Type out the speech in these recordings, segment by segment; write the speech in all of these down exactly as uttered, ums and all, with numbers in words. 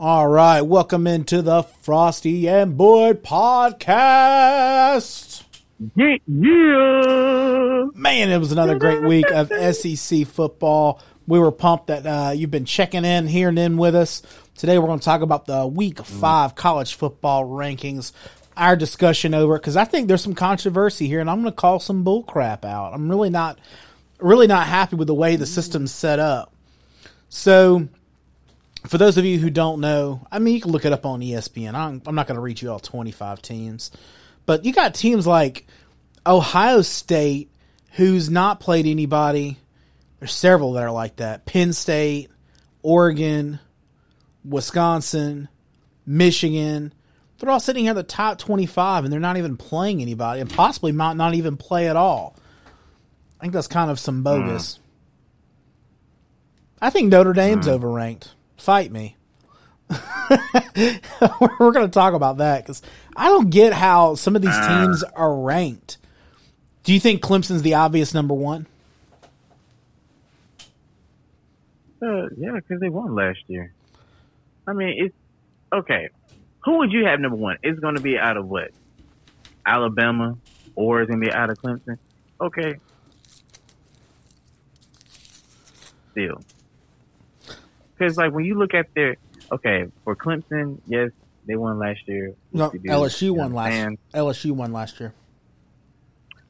All right, welcome into the Frosty and Boyd podcast. Yeah, yeah. Man, it was another great week of S E C football. We were pumped that uh, you've been checking in, hearing in with us. Today we're going to talk about the Week five college football rankings, our discussion over it, because I think there's some controversy here, and I'm going to call some bull crap out. I'm really not, really not happy with the way the system's set up. So... for those of you who don't know, I mean, you can look it up on E S P N. I'm, I'm not going to read you all twenty-five teams. But you got teams like Ohio State, who's not played anybody. There's several that are like that. Penn State, Oregon, Wisconsin, Michigan. They're all sitting here in the top twenty-five, and they're not even playing anybody, and possibly might not even play at all. I think that's kind of some bogus. Mm. I think Notre Dame's mm. overranked. Fight me. We're going to talk about that because I don't get how some of these teams are ranked. Do you think Clemson's the obvious number one? Uh, yeah, because they won last year. I mean, it's okay. Who would you have number one? It's going to be out of what? Alabama, or it's going to be out of Clemson? Okay. Still. Because, like, when you look at their – okay, for Clemson, yes, they won last year. No, L S U you know, won last year. L S U won last year.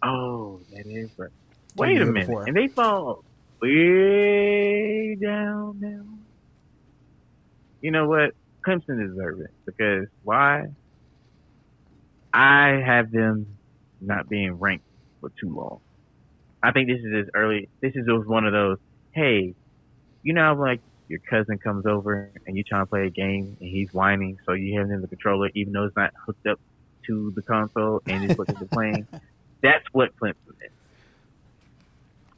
Oh, that is right. Wait a minute. Before. And they fall way down now. You know what? Clemson deserves it. Because why? I have them not being ranked for too long. I think this is as early – this is just one of those, hey, you know, like, your cousin comes over and you're trying to play a game and he's whining, so you hand him the controller even though it's not hooked up to the console and he's looking at the playing. That's what Clemson is.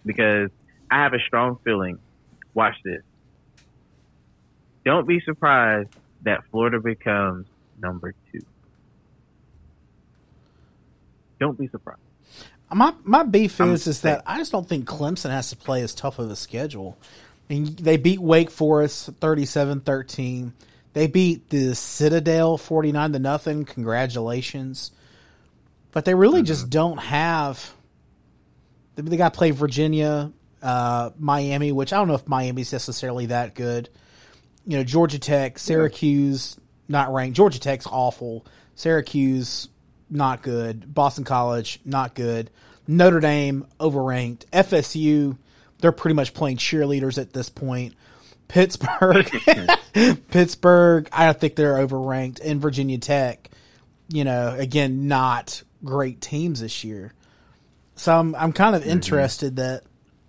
Because I have a strong feeling, watch this, don't be surprised that Florida becomes number two. Don't be surprised. My, my beef I'm is, is that I just don't think Clemson has to play as tough of a schedule. And they beat Wake Forest thirty-seven thirteen. They beat the Citadel forty-nine to nothing. Congratulations. But they really mm-hmm. just don't have – they got to play Virginia, uh, Miami, which I don't know if Miami's necessarily that good. You know, Georgia Tech, Syracuse, not ranked. Georgia Tech's awful. Syracuse, not good. Boston College, not good. Notre Dame, overranked. F S U – they're pretty much playing cheerleaders at this point. Pittsburgh, Pittsburgh, I think they're overranked. And Virginia Tech, you know, again, not great teams this year. So I'm I'm kind of interested mm-hmm. that,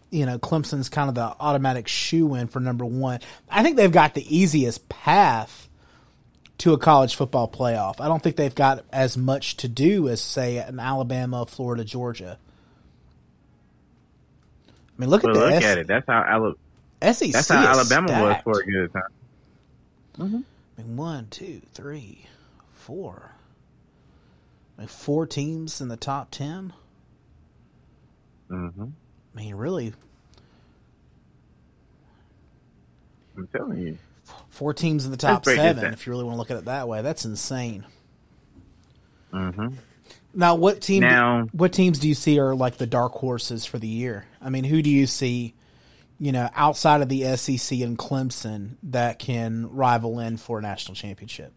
you know, Clemson's kind of the automatic shoo-in for number one. I think they've got the easiest path to a college football playoff. I don't think they've got as much to do as, say, an Alabama, Florida, Georgia. I mean, look well, at look S- at it. That's how, Ala- S E C that's how Alabama stacked. Was for a good time. Mm-hmm. I mean, one, two, three, four. I mean, four teams in the top ten. Mm-hmm. I mean, really. I'm telling you, four teams in the top seven. If you really want to look at it that way, that's insane. Mm-hmm. Now, what team? Now, do, what teams do you see are like the dark horses for the year? I mean, who do you see, you know, outside of the S E C and Clemson that can rival in for a national championship?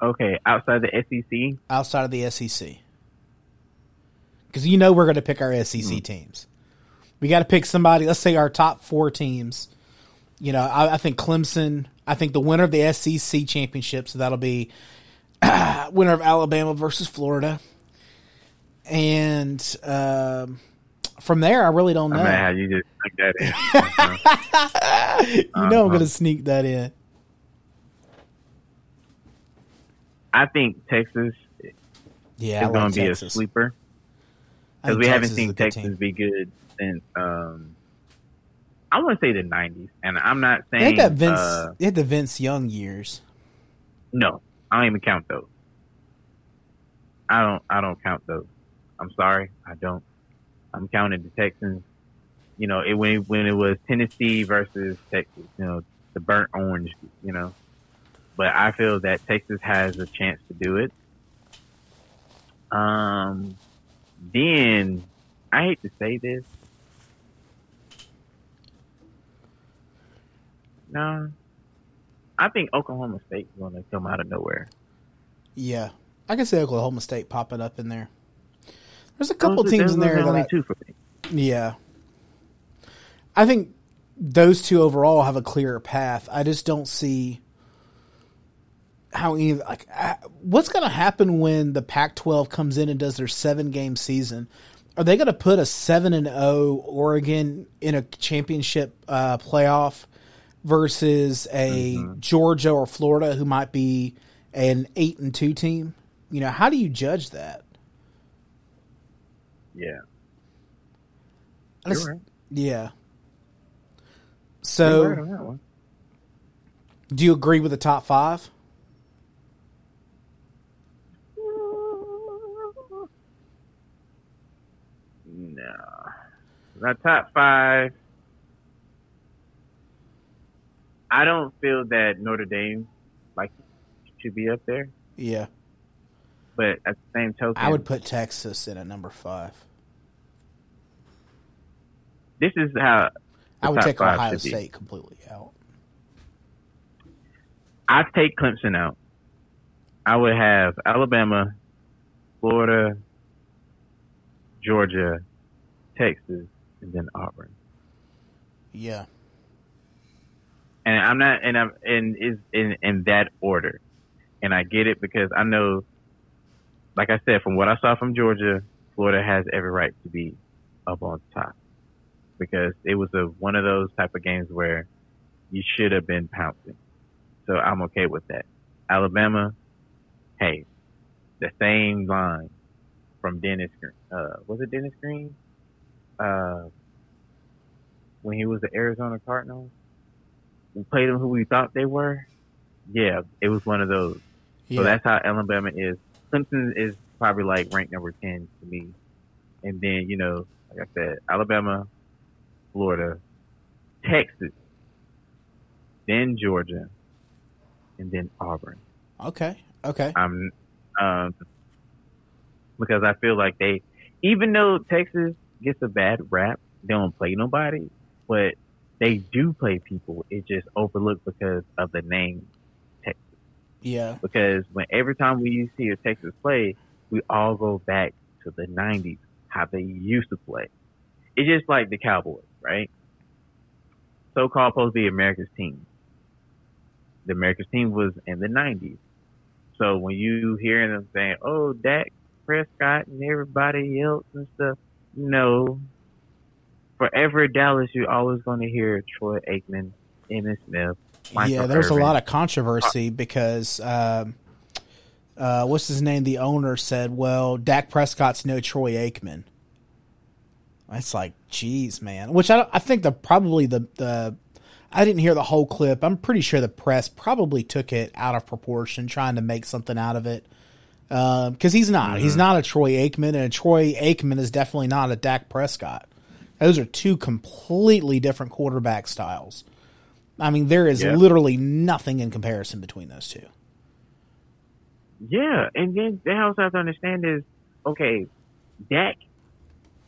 Okay, outside the S E C? Outside of the S E C. Because you know we're going to pick our S E C mm-hmm. teams. We got to pick somebody. Let's say our top four teams. You know, I, I think Clemson, I think the winner of the S E C championship, so that'll be winner of Alabama versus Florida. And uh, from there, I really don't know. I'm mad you just sneak that in. Uh-huh. You know uh-huh. I'm going to sneak that in. I think Texas yeah, is going to be Texas. a sleeper. Because we Texas haven't seen Texas team. be good since, um, I want to say the nineties. And I'm not saying... They had, that Vince, uh, they had the Vince Young years. No, I don't even count those. I don't. I don't count those. I'm sorry, I don't. I'm counting the Texans. You know, it when when it was Tennessee versus Texas. You know, the burnt orange, you know. But I feel that Texas has a chance to do it. Um, then, I hate to say this. No. I think Oklahoma State's going to come out of nowhere. Yeah. I can see Oklahoma State popping up in there. There's a couple those, teams in there. That only I, two for me. Yeah. I think those two overall have a clearer path. I just don't see how any like I, what's going to happen when the Pac twelve comes in and does their seven game season. Are they going to put a seven and zero Oregon in a championship uh, playoff versus a mm-hmm. Georgia or Florida who might be an eight and two team? You know, how do you judge that? Yeah. Just, right. Yeah. So, right on that one. Do you agree with the top five? No. My top five, I don't feel that Notre Dame like should be up there. Yeah. But at the same token, I would put Texas in at number five. This is how I would take Ohio State completely out. I'd take Clemson out. I would have Alabama, Florida, Georgia, Texas, and then Auburn. Yeah. And I'm not, and I'm, and is in, in that order. And I get it because I know, like I said, from what I saw from Georgia, Florida has every right to be up on top because it was a, one of those type of games where you should have been pouncing. So I'm okay with that. Alabama, hey, the same line from Dennis Green. Uh, was it Dennis Green? Uh, when he was the Arizona Cardinals? We played them who we thought they were? Yeah, it was one of those. Yeah. So that's how Alabama is. Clemson is probably like ranked number ten to me. And then, you know, like I said, Alabama, Florida, Texas, then Georgia, and then Auburn. Okay, okay. Um, um, because I feel like they, even though Texas gets a bad rap, they don't play nobody, but they do play people. It's just overlooked because of the name. Yeah. Because when every time we see a Texas play, we all go back to the nineties, how they used to play. It's just like the Cowboys, right? So-called supposed to be America's team. The America's team was in the nineties. So when you hear them saying, oh, Dak Prescott and everybody else and stuff, no. Forever Dallas, you're always going to hear Troy Aikman, Emmitt Smith, Michael yeah, there's Irvin. A lot of controversy because um, uh, what's his name? The owner said, "Well, Dak Prescott's no Troy Aikman." That's like, geez, man. Which I, I think the probably the the I didn't hear the whole clip. I'm pretty sure the press probably took it out of proportion, trying to make something out of it. Because um, he's not, mm-hmm. he's not a Troy Aikman, and a Troy Aikman is definitely not a Dak Prescott. Those are two completely different quarterback styles. I mean, there is yeah. literally nothing in comparison between those two. Yeah, and then they also have to understand is, okay, Dak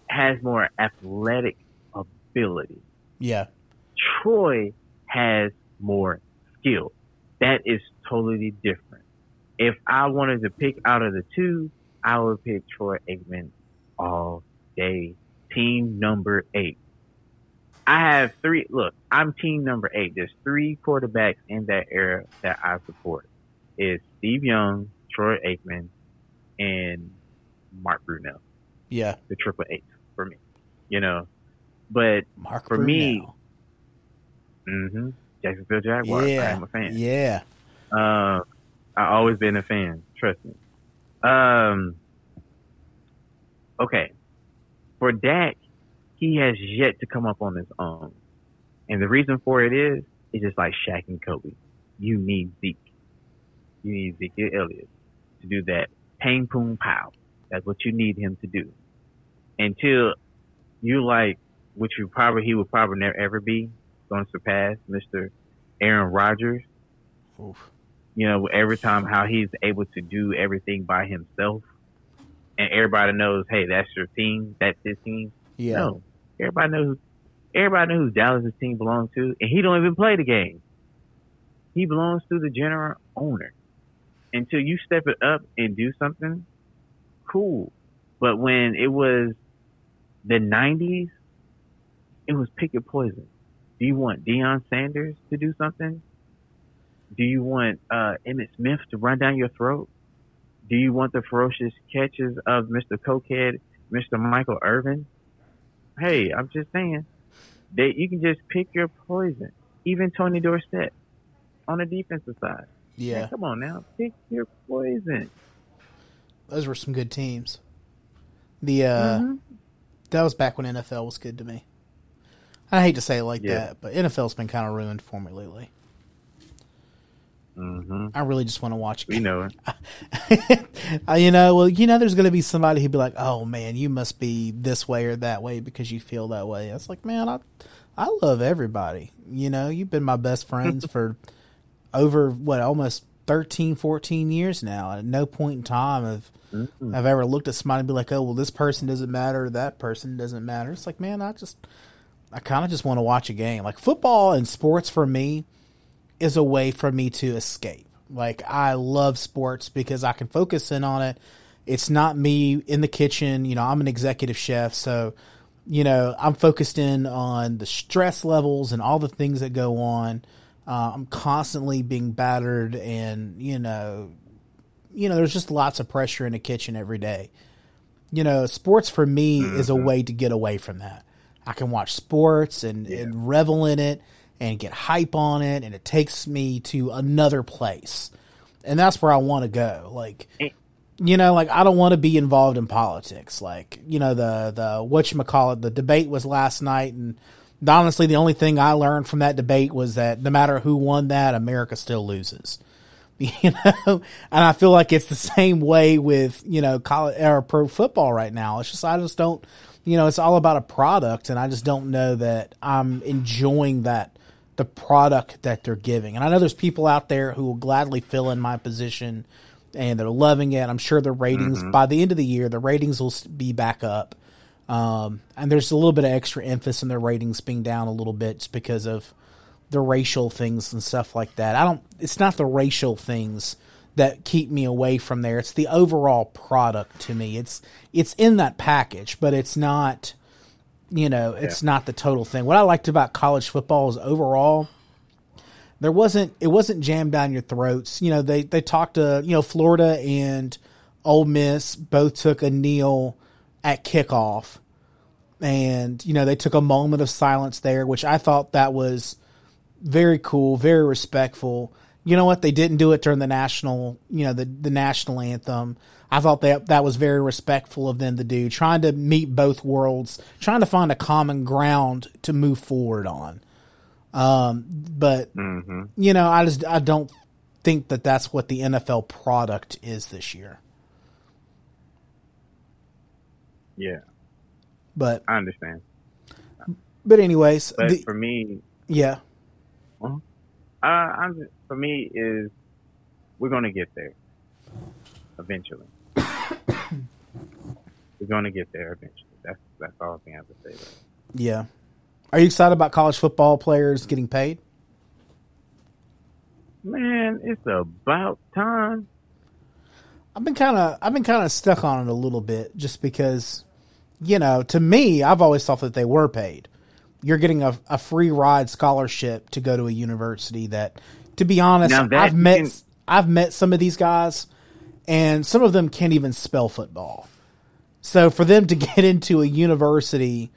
has more athletic ability. Yeah. Troy has more skill. That is totally different. If I wanted to pick out of the two, I would pick Troy Aikman all day. Team number eight. I have three. Look, I'm team number eight. There's three quarterbacks in that era that I support. It's Steve Young, Troy Aikman, and Mark Brunell. Yeah. The triple eight for me, you know. But Mark for Brunell. me, mm-hmm, Jacksonville Jaguars, yeah. I am a fan. Yeah. Uh, I've always been a fan. Trust me. Um. Okay. For Dak, he has yet to come up on his own. And the reason for it is, it's just like Shaq and Kobe. You need Zeke. You need Zeke Elliott to do that. Pang, poom, pow. That's what you need him to do. Until you like, which you probably, he will probably never ever be, going to surpass Mister Aaron Rodgers. Oof. You know, every time how he's able to do everything by himself, and everybody knows, hey, that's your team, that's his team. Yeah. No, everybody knows. Everybody knows who Dallas' team belongs to, and he don't even play the game. He belongs to the general owner. Until you step it up and do something, cool. But when it was the nineties, it was pick your poison. Do you want Deion Sanders to do something? Do you want uh, Emmitt Smith to run down your throat? Do you want the ferocious catches of Mister Cokehead, Mister Michael Irvin? Hey, I'm just saying that you can just pick your poison. Even Tony Dorsett on the defensive side. Yeah. Hey, come on now. Pick your poison. Those were some good teams. The uh, mm-hmm. That was back when N F L was good to me. I hate to say it like yeah. that, but N F L's been kind of ruined for me lately. Mm-hmm. I really just want to watch. You know it. you know, well, you know, there's going to be somebody who'd be like, "Oh man, you must be this way or that way because you feel that way." It's like, man, I, I love everybody. You know, you've been my best friends for over what almost thirteen, fourteen years now. At no point in time have mm-hmm. I've ever looked at somebody and be like, "Oh, well, this person doesn't matter, that person doesn't matter." It's like, man, I just, I kind of just want to watch a game. Like football and sports for me is a way for me to escape. Like, I love sports because I can focus in on it. It's not me in the kitchen. You know, I'm an executive chef, so, you know, I'm focused in on the stress levels and all the things that go on. Uh, I'm constantly being battered and, you know, you know, there's just lots of pressure in the kitchen every day. You know, sports for me mm-hmm. is a way to get away from that. I can watch sports and, yeah. and revel in it and get hype on it, and it takes me to another place. And that's where I want to go. Like, you know, like, I don't want to be involved in politics. Like, you know, the, the whatchamacallit, the debate was last night, and honestly, the only thing I learned from that debate was that no matter who won that, America still loses. You know? And I feel like it's the same way with, you know, college or pro football right now. It's just, I just don't, you know, it's all about a product, and I just don't know that I'm enjoying that the product that they're giving. And I know there's people out there who will gladly fill in my position and they're loving it. I'm sure the ratings mm-hmm. by the end of the year, the ratings will be back up. Um, and there's a little bit of extra emphasis in their ratings being down a little bit just because of the racial things and stuff like that. I don't, it's not the racial things that keep me away from there. It's the overall product to me. It's, it's in that package, but it's not, you know, it's yeah. not the total thing. What I liked about college football is overall, there wasn't, it wasn't jammed down your throats. You know, they, they talked to, you know, Florida and Ole Miss both took a kneel at kickoff. And, you know, they took a moment of silence there, which I thought that was very cool, very respectful. You know what? They didn't do it during the national, you know, the, the national anthem. I thought that that was very respectful of them to do, trying to meet both worlds, trying to find a common ground to move forward on. Um, but, mm-hmm. you know, I just I don't think that that's what the N F L product is this year. Yeah. But I understand. But anyways. But the, for me. Yeah. Uh-huh. Uh, I'm just, for me is we're going to get there eventually. We're going to get there eventually. That's that's all I have to say. Right. Yeah. Are you excited about college football players getting paid? Man, it's about time. I've been kind of I've been kind of stuck on it a little bit just because, you know, to me, I've always thought that they were paid. You're getting a, a free ride scholarship to go to a university that, to be honest, I've met can... I've met some of these guys, and some of them can't even spell football. So for them to get into a university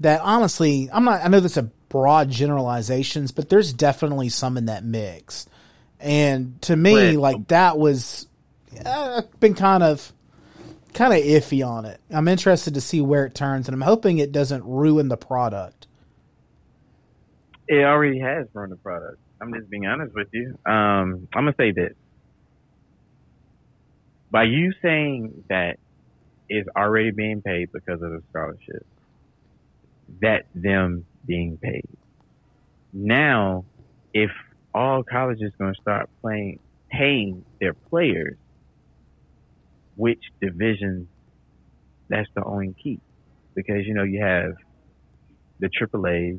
that, honestly, I'm not. I know that's a broad generalizations, but there's definitely some in that mix. And to me, Wait. like that was, I've been kind of. kind of iffy on it. I'm interested to see where it turns, and I'm hoping it doesn't ruin the product. It already has ruined the product. I'm just being honest with you. Um, I'm going to say this. By you saying that it's already being paid because of the scholarship, that's them being paid. Now if all colleges going to start playing, paying their players, which division, that's the only key. Because, you know, you have the triple A's,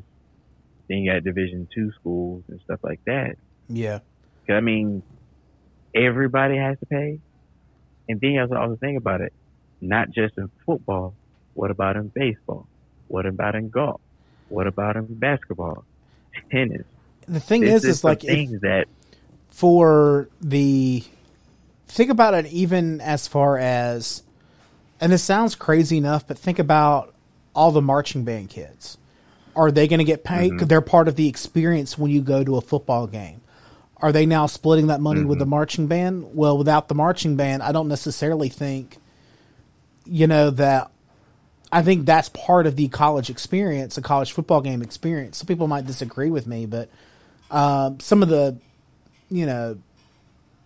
then you got Division two schools and stuff like that. Yeah. I mean, everybody has to pay. And then you have to also think about it, not just in football. What about in baseball? What about in golf? What about in basketball? Tennis? The thing this is, is like things that for the think about it even as far as, and it sounds crazy enough, but think about all the marching band kids. Are they going to get paid? Mm-hmm. They're part of the experience when you go to a football game. Are they now splitting that money mm-hmm. with the marching band? Well, without the marching band, I don't necessarily think, you know, that I think that's part of the college experience, a college football game experience. Some people might disagree with me, but um, some of the, you know,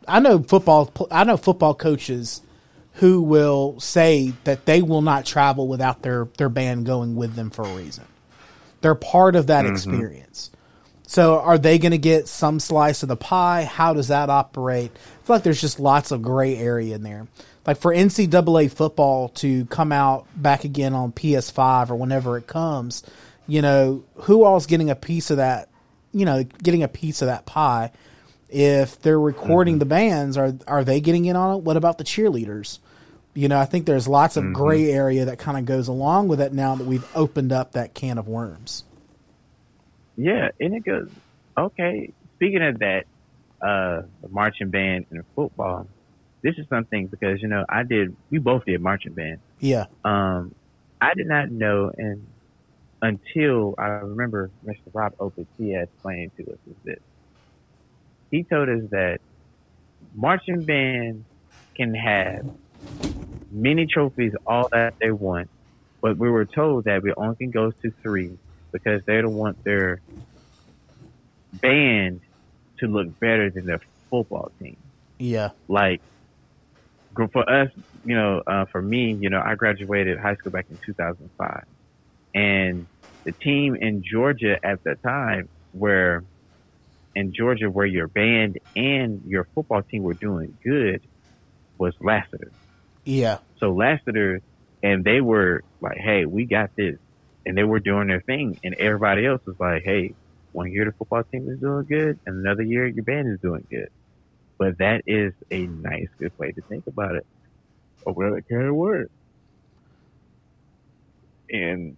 I know football, I know football coaches who will say that they will not travel without their, their band going with them for a reason. They're part of that mm-hmm. experience. So are they going to get some slice of the pie? How does that operate? I feel like there's just lots of gray area in there. Like for N C double A football to come out back again on P S five or whenever it comes, you know, who all's getting a piece of that, you know, getting a piece of that pie? If they're recording mm-hmm. the bands, are are they getting in on it? What about the cheerleaders? You know, I think there's lots of mm-hmm. gray area that kind of goes along with it now that we've opened up that can of worms. Yeah, and it goes, okay, speaking of that, uh, the marching band and football, this is something because, you know, I did, we both did marching band. Yeah. Um, I did not know and until I remember Mister Rob Opens, he had explained to us this. He told us that marching band can have many trophies, all that they want, but we were told that we only can go to three. Because they don't want their band to look better than their football team. Yeah. Like, for us, you know, uh, for me, you know, I graduated high school back in two thousand five. And the team in Georgia at the time where, in Georgia where your band and your football team were doing good was Lassiter. Yeah. So Lassiter, and they were like, hey, we got this. And they were doing their thing, and everybody else was like, hey, one year the football team is doing good, and another year your band is doing good. But that is a nice, good way to think about it. Or whatever it can work. And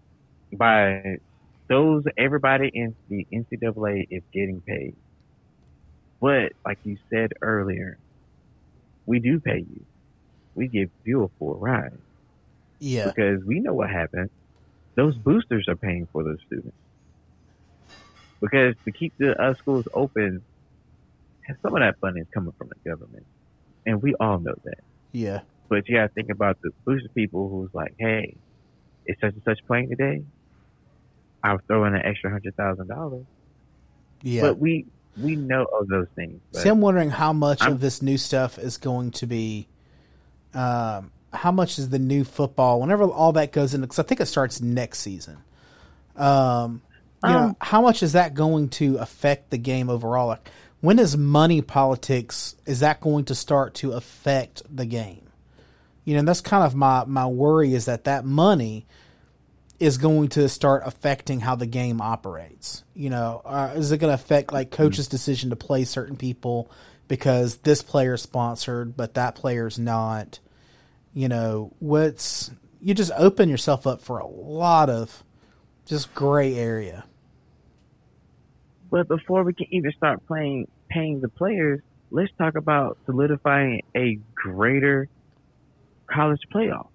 by those, everybody in the N C double A is getting paid. But, like you said earlier, we do pay you. We give you a full ride. Yeah. Because we know what happens. Those boosters are paying for those students because to keep the uh, schools open, some of that funding is coming from the government, and we all know that. Yeah. But you got to think about the booster people who's like, "Hey, it's such and such playing today. I'll throw in an extra hundred thousand dollars." Yeah. But we we know of those things. See, I'm wondering how much I'm, of this new stuff is going to be. Um, How much is the new football? Whenever all that goes in, because I think it starts next season. Um, you um, know, how much is that going to affect the game overall? Like, when is money politics? Is that going to start to affect the game? You know, and that's kind of my my worry is that that money is going to start affecting how the game operates. You know, uh, is it going to affect like coaches' decision to play certain people because this player is sponsored but that player's not? You know, what's you just open yourself up for a lot of just gray area. But before we can even start playing, paying the players, let's talk about solidifying a greater college playoff.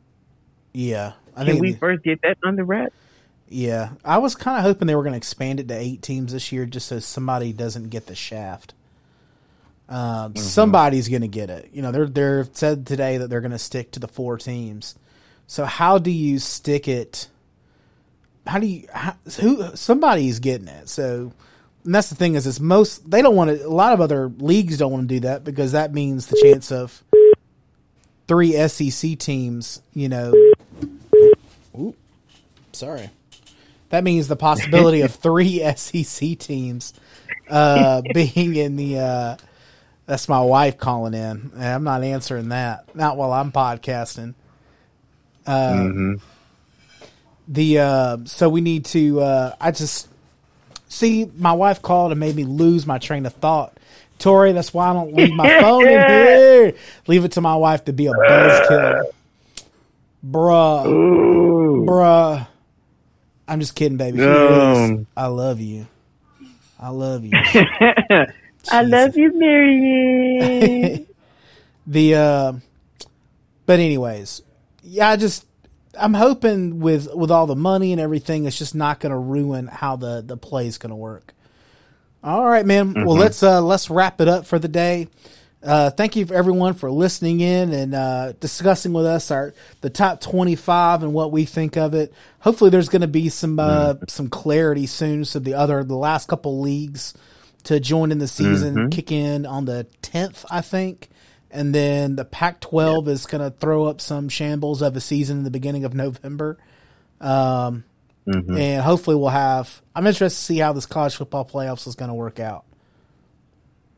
Yeah. I can we the, first get that under wrap? Yeah. I was kind of hoping they were going to expand it to eight teams this year just so somebody doesn't get the shaft. Uh, mm-hmm. Somebody's going to get it. You know, they're they're said today that they're going to stick to the four teams. So how do you stick it? How do you? How, who? Somebody's getting it. So and that's the thing is, it's most they don't want to. A lot of other leagues don't want to do that because that means the chance of three S E C teams. You know, ooh, sorry. That means the possibility of three S E C teams uh, being in the uh, – that's my wife calling in. And I'm not answering that. Not while I'm podcasting. Uh, mm-hmm. The uh, so we need to uh, – I just – see, my wife called and made me lose my train of thought. Tori, that's why I don't leave my phone in here. Leave it to my wife to be a buzzkill. Bruh. Ooh. Bruh. I'm just kidding, baby. Um. I love you. I love you. I love you, Marianne. the, uh, but anyways, yeah, I just, I'm hoping with, with all the money and everything, it's just not going to ruin how the, the play is going to work. All right, man. Mm-hmm. Well, let's uh, let's wrap it up for the day. Uh, thank you for everyone for listening in and uh, discussing with us our the top twenty-five and what we think of it. Hopefully, there's going to be some uh, mm-hmm. some clarity soon, so the other the last couple leagues to join in the season mm-hmm. kick in on the tenth, I think, and then the Pac twelve yep. is going to throw up some shambles of a season in the beginning of November. Um, Mm-hmm. And hopefully we'll have. I'm interested to see how this college football playoffs is going to work out.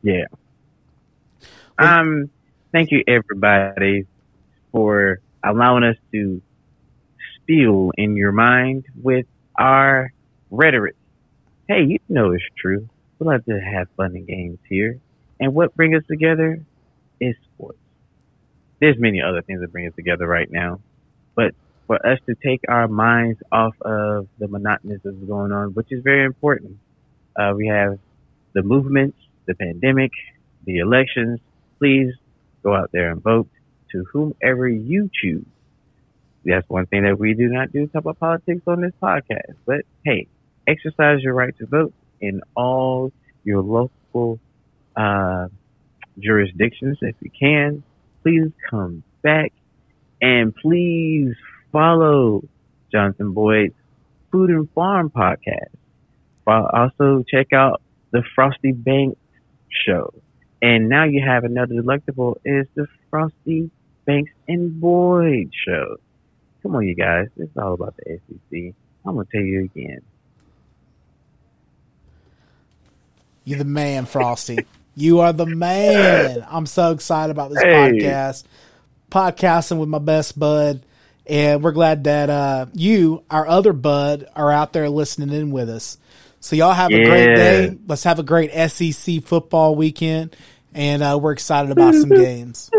Yeah. Well, um. Thank you, everybody, for allowing us to spill in your mind with our rhetoric. Hey, you know it's true. We we'll love to have fun and games here, and what brings us together is sports. There's many other things that bring us together right now, but. For us to take our minds off of the monotonous that's going on, which is very important. Uh, we have the movements, the pandemic, the elections. Please go out there and vote to whomever you choose. That's one thing that we do not do, talk about politics on this podcast. But, hey, exercise your right to vote in all your local uh, jurisdictions if you can. Please come back and please follow Johnson Boyd's Food and Farm podcast. Also, check out the Frosty Banks show. And now you have another delectable is the Frosty Banks and Boyd show. Come on, you guys. It's all about the S E C. I'm going to tell you again. You're the man, Frosty. You are the man. I'm so excited about this hey. podcast. Podcasting with my best bud. And we're glad that uh, you, our other bud, are out there listening in with us. So y'all have yeah. a great day. Let's have a great S E C football weekend. And uh, we're excited about some games.